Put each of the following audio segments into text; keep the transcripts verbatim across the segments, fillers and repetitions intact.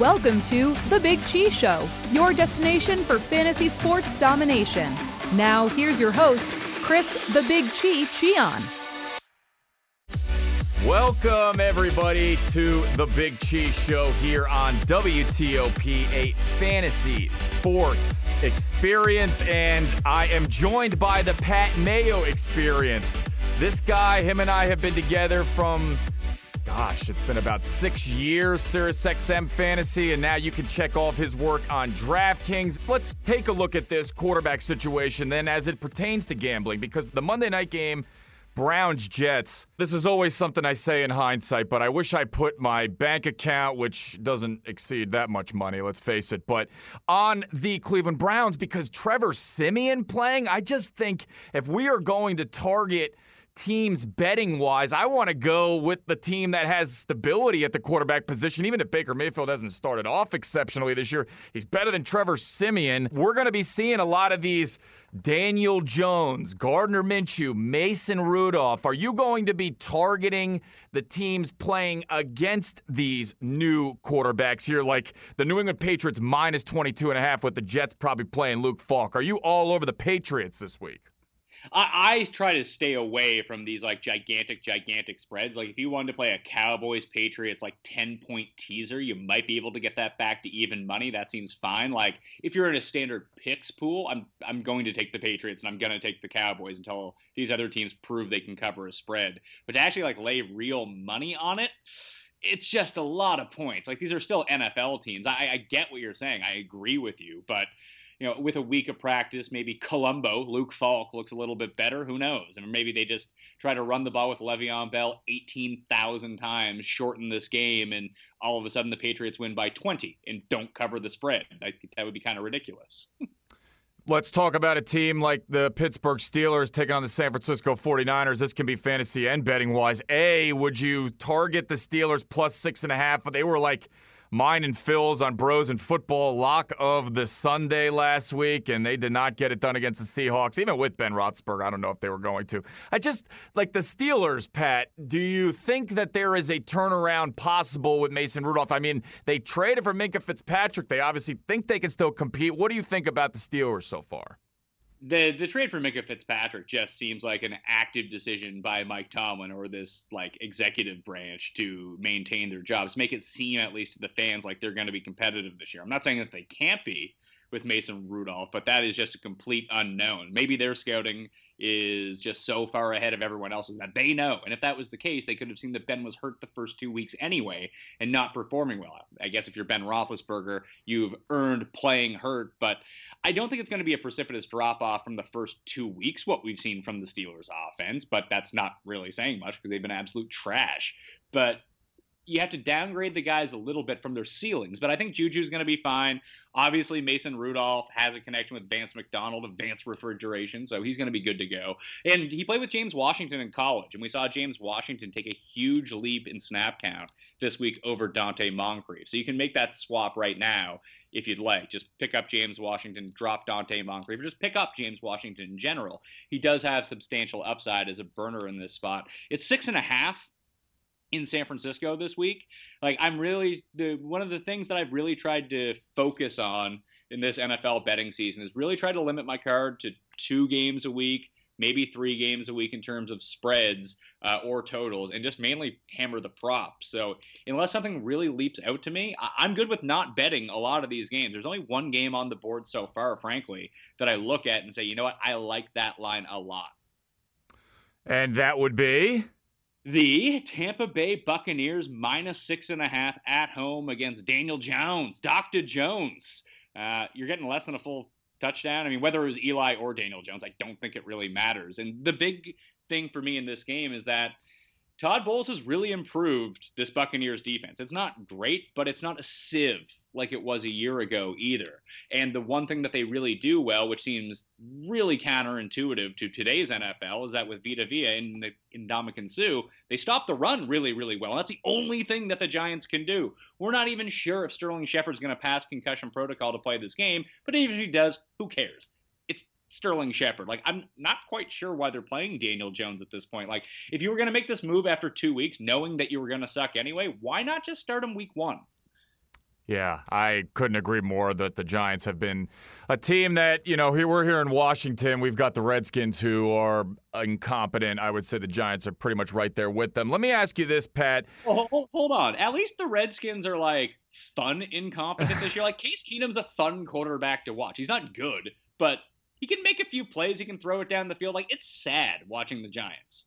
Welcome to The Big Chee Show, your destination for fantasy sports domination. Now, here's your host, Chris The Big Chee Cheon. Welcome, everybody, to The Big Chee Show here on W T O P, a fantasy sports experience, and I am joined by the Pat Mayo Experience. This guy, him and I have been together from, gosh, it's been about six years, Sirius X M Fantasy, and now you can check off his work on DraftKings. Let's take a look at this quarterback situation then as it pertains to gambling, because the Monday night game, Browns Jets. This is always something I say in hindsight, but I wish I put my bank account, which doesn't exceed that much money, let's face it, but on the Cleveland Browns, because Trevor Siemian playing, I just think if we are going to target teams betting-wise, I want to go with the team that has stability at the quarterback position, even if Baker Mayfield hasn't started off exceptionally this year. He's better than Trevor Siemian. We're going to be seeing a lot of these Daniel Jones, Gardner Minshew, Mason Rudolph. Are you going to be targeting the teams playing against these new quarterbacks here, like the New England Patriots minus twenty-two and a half with the Jets probably playing Luke Falk? Are you all over the Patriots this week? I, I try to stay away from these like gigantic, gigantic spreads. Like if you wanted to play a Cowboys Patriots like ten point teaser, you might be able to get that back to even money. That seems fine. Like if you're in a standard picks pool, I'm I'm going to take the Patriots and I'm going to take the Cowboys until these other teams prove they can cover a spread. But to actually like lay real money on it, it's just a lot of points. Like these are still N F L teams. I, I get what you're saying. I agree with you, but you know, with a week of practice, maybe Colombo, Luke Falk looks a little bit better. Who knows? And maybe they just try to run the ball with Le'Veon Bell eighteen thousand times, shorten this game, and all of a sudden the Patriots win by twenty and don't cover the spread. I think that would be kind of ridiculous. Let's talk about a team like the Pittsburgh Steelers taking on the San Francisco forty-niners. This can be fantasy and betting-wise. A, would you target the Steelers plus six and a half? But they were like mine and Phil's on Bros and Football lock of the Sunday last week, and they did not get it done against the Seahawks, even with Ben Roethlisberger. I don't know if they were going to. I just, like the Steelers, Pat, do you think that there is a turnaround possible with Mason Rudolph? I mean, they traded for Minkah Fitzpatrick. They obviously think they can still compete. What do you think about the Steelers so far? The the trade for Minkah Fitzpatrick just seems like an active decision by Mike Tomlin or this like executive branch to maintain their jobs, make it seem at least to the fans like they're going to be competitive this year. I'm not saying that they can't be with Mason Rudolph, but that is just a complete unknown. Maybe their scouting is just so far ahead of everyone else's that they know. And if that was the case, they could have seen that Ben was hurt the first two weeks anyway and not performing well. I guess if you're Ben Roethlisberger, you've earned playing hurt, but I don't think it's going to be a precipitous drop-off from the first two weeks, what we've seen from the Steelers offense, but that's not really saying much because they've been absolute trash. But you have to downgrade the guys a little bit from their ceilings, but I think Juju's going to be fine. Obviously, Mason Rudolph has a connection with Vance McDonald of Vance Refrigeration, so he's going to be good to go. And he played with James Washington in college, and we saw James Washington take a huge leap in snap count this week over Dante Moncrief. So you can make that swap right now if you'd like. Just pick up James Washington, drop Dante Moncrief, or just pick up James Washington in general. He does have substantial upside as a burner in this spot. It's six and a half in San Francisco this week. Like I'm really the one of the things that I've really tried to focus on in this N F L betting season is really try to limit my card to two games a week, maybe three games a week in terms of spreads uh, or totals, and just mainly hammer the props. So unless something really leaps out to me, I- I'm good with not betting a lot of these games. There's only one game on the board so far, frankly, that I look at and say, you know what, I like that line a lot. And that would be the Tampa Bay Buccaneers minus six and a half at home against Daniel Jones, Doctor Jones. Uh, you're getting less than a full touchdown. I mean, whether it was Eli or Daniel Jones, I don't think it really matters. And the big thing for me in this game is that Todd Bowles has really improved this Buccaneers defense. It's not great, but it's not a sieve like it was a year ago either. And the one thing that they really do well, which seems really counterintuitive to today's N F L, is that with Vita Vea and the Ndamukong Suh, they stop the run really, really well. And that's the only thing that the Giants can do. We're not even sure if Sterling Shepard's going to pass concussion protocol to play this game, but even if he does, who cares? It's Sterling Shepard. Like, I'm not quite sure why they're playing Daniel Jones at this point. Like, if you were going to make this move after two weeks, knowing that you were going to suck anyway, why not just start him week one? Yeah, I couldn't agree more that the Giants have been a team that, you know, here we're here in Washington. We've got the Redskins who are incompetent. I would say the Giants are pretty much right there with them. Let me ask you this, Pat. Well, hold, hold on. At least the Redskins are, like, fun incompetent this year. Like, Case Keenum's a fun quarterback to watch. He's not good, but he can make a few plays. He can throw it down the field. Like, it's sad watching the Giants.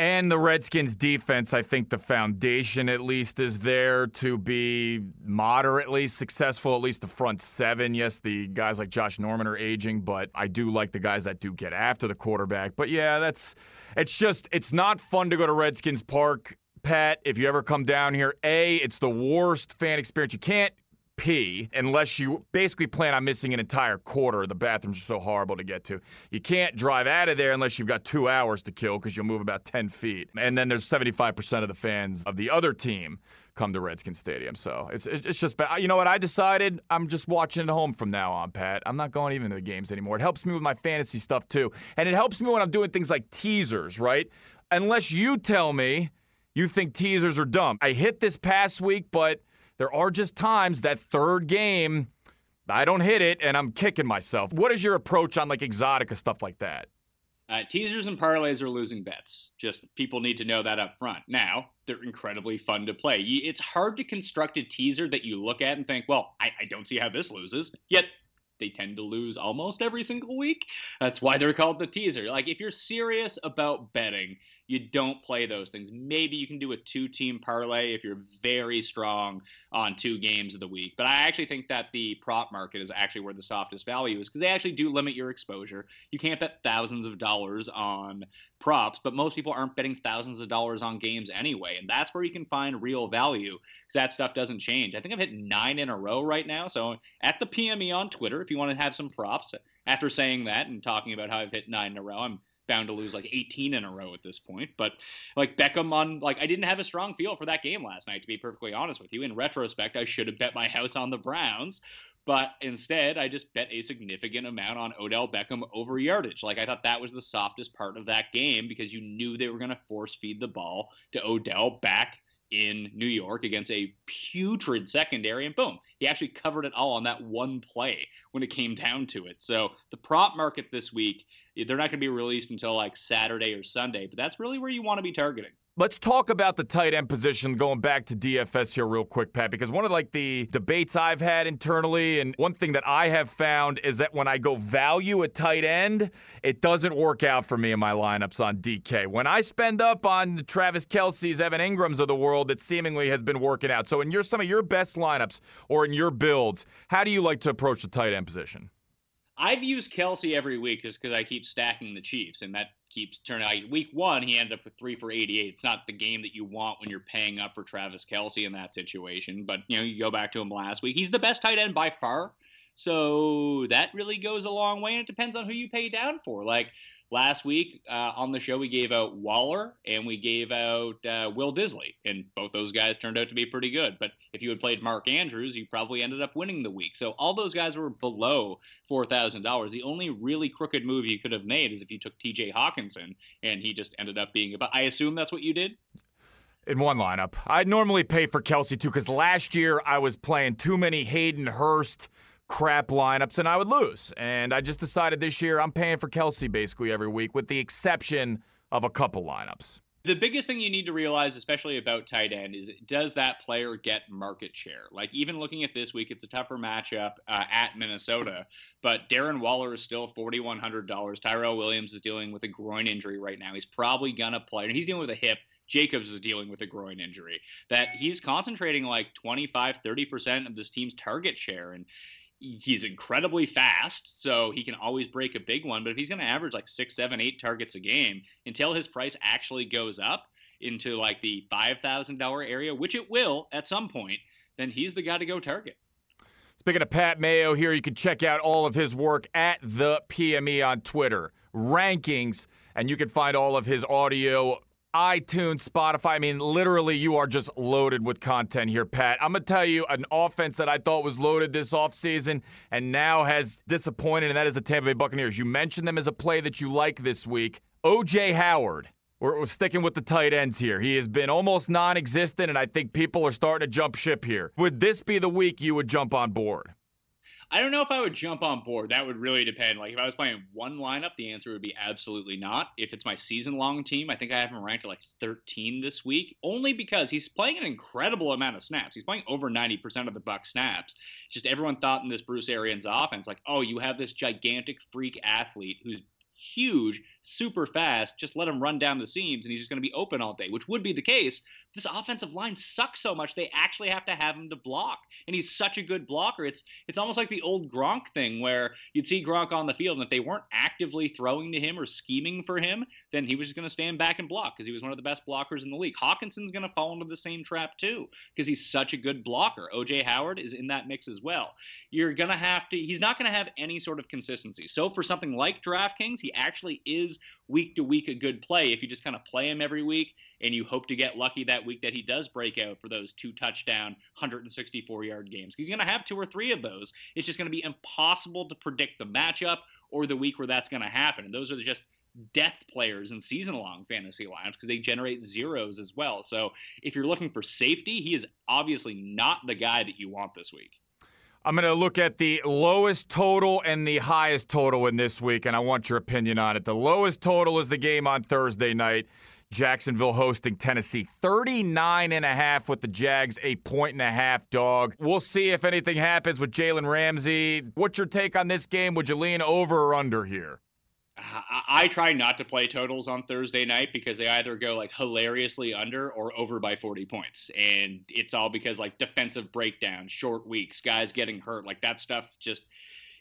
And the Redskins' defense, I think the foundation at least is there to be moderately successful, at least the front seven. Yes, the guys like Josh Norman are aging, but I do like the guys that do get after the quarterback. But, yeah, that's it's just it's not fun to go to Redskins Park, Pat, if you ever come down here. A, it's the worst fan experience. You can't pee unless you basically plan on missing an entire quarter. The bathrooms are so horrible to get to. You can't drive out of there unless you've got two hours to kill because you'll move about ten feet. And then there's seventy-five percent of the fans of the other team come to Redskin Stadium. So it's it's just bad. You know what? I decided I'm just watching at home from now on, Pat. I'm not going even to the games anymore. It helps me with my fantasy stuff too. And it helps me when I'm doing things like teasers, right? Unless you tell me you think teasers are dumb. I hit this past week, but there are just times that third game, I don't hit it, and I'm kicking myself. What is your approach on, like, Exotica, stuff like that? Uh, teasers and parlays are losing bets. Just people need to know that up front. Now, they're incredibly fun to play. It's hard to construct a teaser that you look at and think, well, I, I don't see how this loses, yet they tend to lose almost every single week. That's why they're called the teaser. Like, if you're serious about betting, you don't play those things. Maybe you can do a two-team parlay if you're very strong on two games of the week. But I actually think that the prop market is actually where the softest value is because they actually do limit your exposure. You can't bet thousands of dollars on props, but most people aren't betting thousands of dollars on games anyway. And that's where you can find real value because that stuff doesn't change. I think I've hit nine in a row right now. So at the P M E on Twitter, if you want to have some props, after saying that and talking about how I've hit nine in a row, I'm bound to lose like eighteen in a row at this point. But like Beckham on, like, I didn't have a strong feel for that game last night, to be perfectly honest with you. In retrospect, I should have bet my house on the Browns, but instead I just bet a significant amount on Odell Beckham over yardage. Like, I thought that was the softest part of that game because you knew they were going to force feed the ball to Odell back in New York against a putrid secondary, and boom, he actually covered it all on that one play when it came down to it. So the prop market this week, they're not going to be released until like Saturday or Sunday, but that's really where you want to be targeting. Let's talk about the tight end position, going back to D F S here real quick, Pat, because one of like the debates I've had internally, and one thing that I have found is that when I go value a tight end, it doesn't work out for me in my lineups on D K. When I spend up on the Travis Kelce's, Evan Ingram's of the world, that seemingly has been working out. So in your some of your best lineups or in your builds, how do you like to approach the tight end position? I've used Kelce every week just because I keep stacking the Chiefs, and that keeps turning out. Week one, he ended up with three for eighty-eight. It's not the game that you want when you're paying up for Travis Kelce in that situation. But, you know, you go back to him last week. He's the best tight end by far. So that really goes a long way, and it depends on who you pay down for. Like, last week uh, on the show, we gave out Waller and we gave out uh, Will Disley, and both those guys turned out to be pretty good. But if you had played Mark Andrews, you probably ended up winning the week. So all those guys were below four thousand dollars. The only really crooked move you could have made is if you took T J Hawkinson, and he just ended up being about, I assume that's what you did? In one lineup. I normally pay for Kelce too, because last year I was playing too many Hayden Hurst crap lineups, and I would lose. And I just decided this year I'm paying for Kelce basically every week, with the exception of a couple lineups. The biggest thing you need to realize, especially about tight end, is does that player get market share? Like, even looking at this week, it's a tougher matchup uh, at Minnesota, but Darren Waller is still four thousand one hundred dollars. Tyrell Williams is dealing with a groin injury right now. He's probably going to play. He's dealing with a hip. Jacobs is dealing with a groin injury. That he's concentrating like twenty-five, thirty percent of this team's target share. And he's incredibly fast, so he can always break a big one. But if he's going to average like six, seven, eight targets a game, until his price actually goes up into like the five thousand dollars area, which it will at some point, then he's the guy to go target. Speaking of Pat Mayo here, you can check out all of his work at the P M E on Twitter, rankings, and you can find all of his audio, iTunes, Spotify. I mean, literally, you are just loaded with content here, Pat. I'm going to tell you an offense that I thought was loaded this offseason and now has disappointed, and that is the Tampa Bay Buccaneers. You mentioned them as a play that you like this week. O J. Howard We're, we're sticking with the tight ends here. He has been almost non-existent, and I think people are starting to jump ship here. Would this be the week you would jump on board? I don't know if I would jump on board. That would really depend. Like, if I was playing one lineup, the answer would be absolutely not. If it's my season-long team, I think I have him ranked at, like, thirteen this week, only because he's playing an incredible amount of snaps. He's playing over ninety percent of the Bucs snaps. Just everyone thought in this Bruce Arians offense, like, oh, you have this gigantic freak athlete who's huge, super fast, just let him run down the seams, and he's just going to be open all day, which would be the case. This offensive line sucks so much they actually have to have him to block, and he's such a good blocker. It's it's almost like the old Gronk thing where you'd see Gronk on the field, and if they weren't actively throwing to him or scheming for him, then he was just going to stand back and block because he was one of the best blockers in the league. Hawkinson's going to fall into the same trap too because he's such a good blocker. O J. Howard is in that mix as well. You're going to have to – he's not going to have any sort of consistency. So for something like DraftKings, he actually is week to week a good play if you just kind of play him every week and you hope to get lucky that week that he does break out for those two touchdown, one hundred sixty-four yard games. He's going to have two or three of those. It's just going to be impossible to predict the matchup or the week where that's going to happen. And those are just death players in season-long fantasy lineups because they generate zeros as well. So if you're looking for safety, he is obviously not the guy that you want this week. I'm going to look at the lowest total and the highest total in this week, and I want your opinion on it. The lowest total is the game on Thursday night. Jacksonville hosting Tennessee. thirty-nine and a half with the Jags, a point and a half dog. We'll see if anything happens with Jalen Ramsey. What's your take on this game? Would you lean over or under here? I try not to play totals on Thursday night because they either go like hilariously under or over by forty points. And it's all because like defensive breakdown, short weeks, guys getting hurt, like that stuff just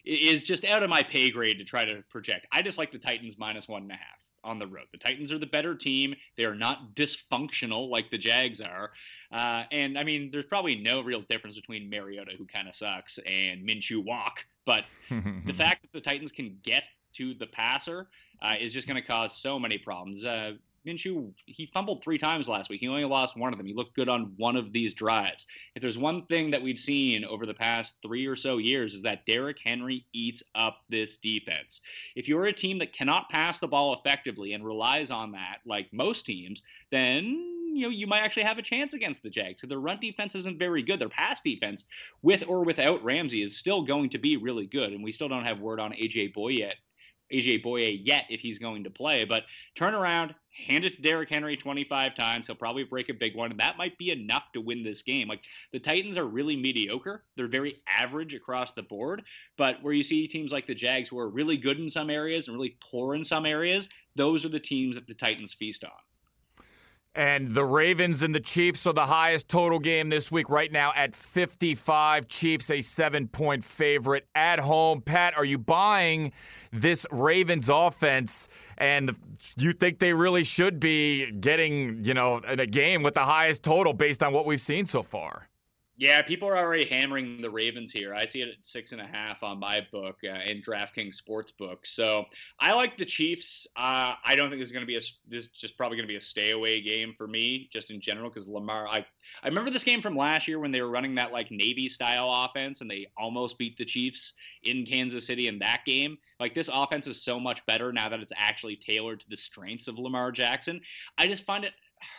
is just out of my pay grade to try to project. I just like the Titans minus one and a half on the road. The Titans are the better team. They are not dysfunctional like the Jags are. Uh, and I mean, there's probably no real difference between Mariota, who kind of sucks, and Minshew Walk. But the fact that the Titans can get to the passer uh, is just going to cause so many problems. Uh, Minshew, he fumbled three times last week. He only lost one of them. He looked good on one of these drives. If there's one thing that we've seen over the past three or so years is that Derrick Henry eats up this defense. If you're a team that cannot pass the ball effectively and relies on that, like most teams, then you know, you might actually have a chance against the Jags. So their run defense isn't very good. Their pass defense, with or without Ramsey, is still going to be really good. And we still don't have word on A J. Bouye yet. A J. Bouye yet if he's going to play, but turn around, hand it to Derrick Henry twenty-five times. He'll probably break a big one, and that might be enough to win this game. Like, the Titans are really mediocre. They're very average across the board, but where you see teams like the Jags who are really good in some areas and really poor in some areas, those are the teams that the Titans feast on. And the Ravens and the Chiefs are the highest total game this week right now at fifty-five. Chiefs a seven-point favorite at home. Pat, are you buying this Ravens offense? And you think they really should be getting, you know, in a game with the highest total based on what we've seen so far? Yeah, people are already hammering the Ravens here. I see it at six and a half on my book uh, in DraftKings Sportsbook. So I like the Chiefs. Uh, I don't think this is going to be a this is just probably going to be a stay away game for me, just in general, because Lamar. I I remember this game from last year when they were running that like Navy style offense, and they almost beat the Chiefs in Kansas City in that game. Like, this offense is so much better now that it's actually tailored to the strengths of Lamar Jackson. I just find it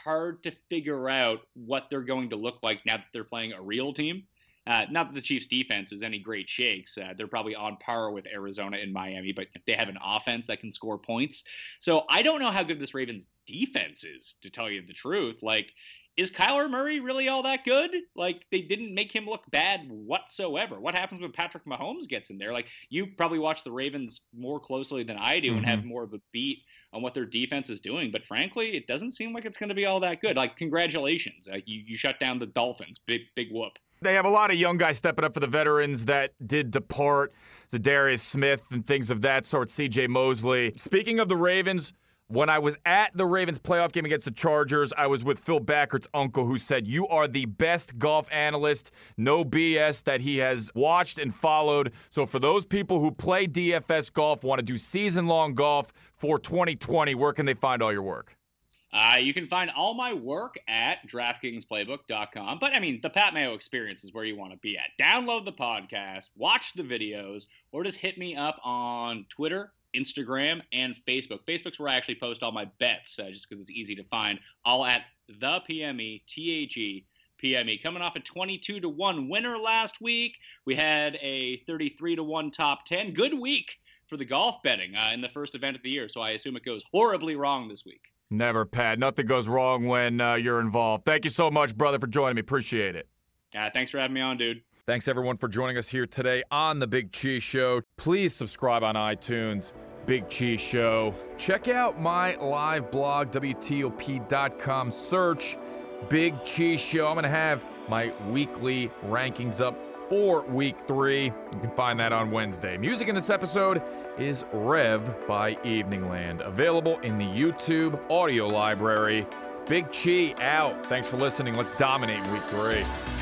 hard to figure out what they're going to look like now that they're playing a real team. Uh, not that the Chiefs' defense is any great shakes. Uh, they're probably on par with Arizona and Miami, but they have an offense that can score points. So I don't know how good this Ravens defense is, to tell you the truth. Like, is Kyler Murray really all that good? Like, they didn't make him look bad whatsoever. What happens when Patrick Mahomes gets in there? Like, you probably watch the Ravens more closely than I do mm-hmm. and have more of a beat on what their defense is doing. But frankly, it doesn't seem like it's going to be all that good. Like, congratulations. Uh, you, you shut down the Dolphins. Big, big whoop. They have a lot of young guys stepping up for the veterans that did depart. Zadarius Smith and things of that sort. C J Mosley. Speaking of the Ravens, when I was at the Ravens playoff game against the Chargers, I was with Phil Backert's uncle, who said, you are the best golf analyst, no B S, that he has watched and followed. So for those people who play D F S golf, want to do season-long golf for twenty twenty, where can they find all your work? Uh, you can find all my work at DraftKings Playbook dot com. But, I mean, the Pat Mayo Experience is where you want to be at. Download the podcast, watch the videos, or just hit me up on Twitter Instagram, and Facebook. Facebook's where I actually post all my bets, uh, just because it's easy to find. All at the P M E, T A G P M E. Coming off a twenty-two to one winner last week. We had a thirty-three to one top ten. Good week for the golf betting uh, in the first event of the year, so I assume it goes horribly wrong this week. Never, Pat. Nothing goes wrong when uh, you're involved. Thank you so much, brother, for joining me. Appreciate it. Uh, thanks for having me on, dude. Thanks, everyone, for joining us here today on The Big Chee Show. Please subscribe on iTunes, Big Chee Show. Check out my live blog, W T O P dot com. Search Big Chee Show. I'm going to have my weekly rankings up for week three. You can find that on Wednesday. Music in this episode is Rev by Eveningland. Available in the YouTube audio library. Big Chee out. Thanks for listening. Let's dominate week three.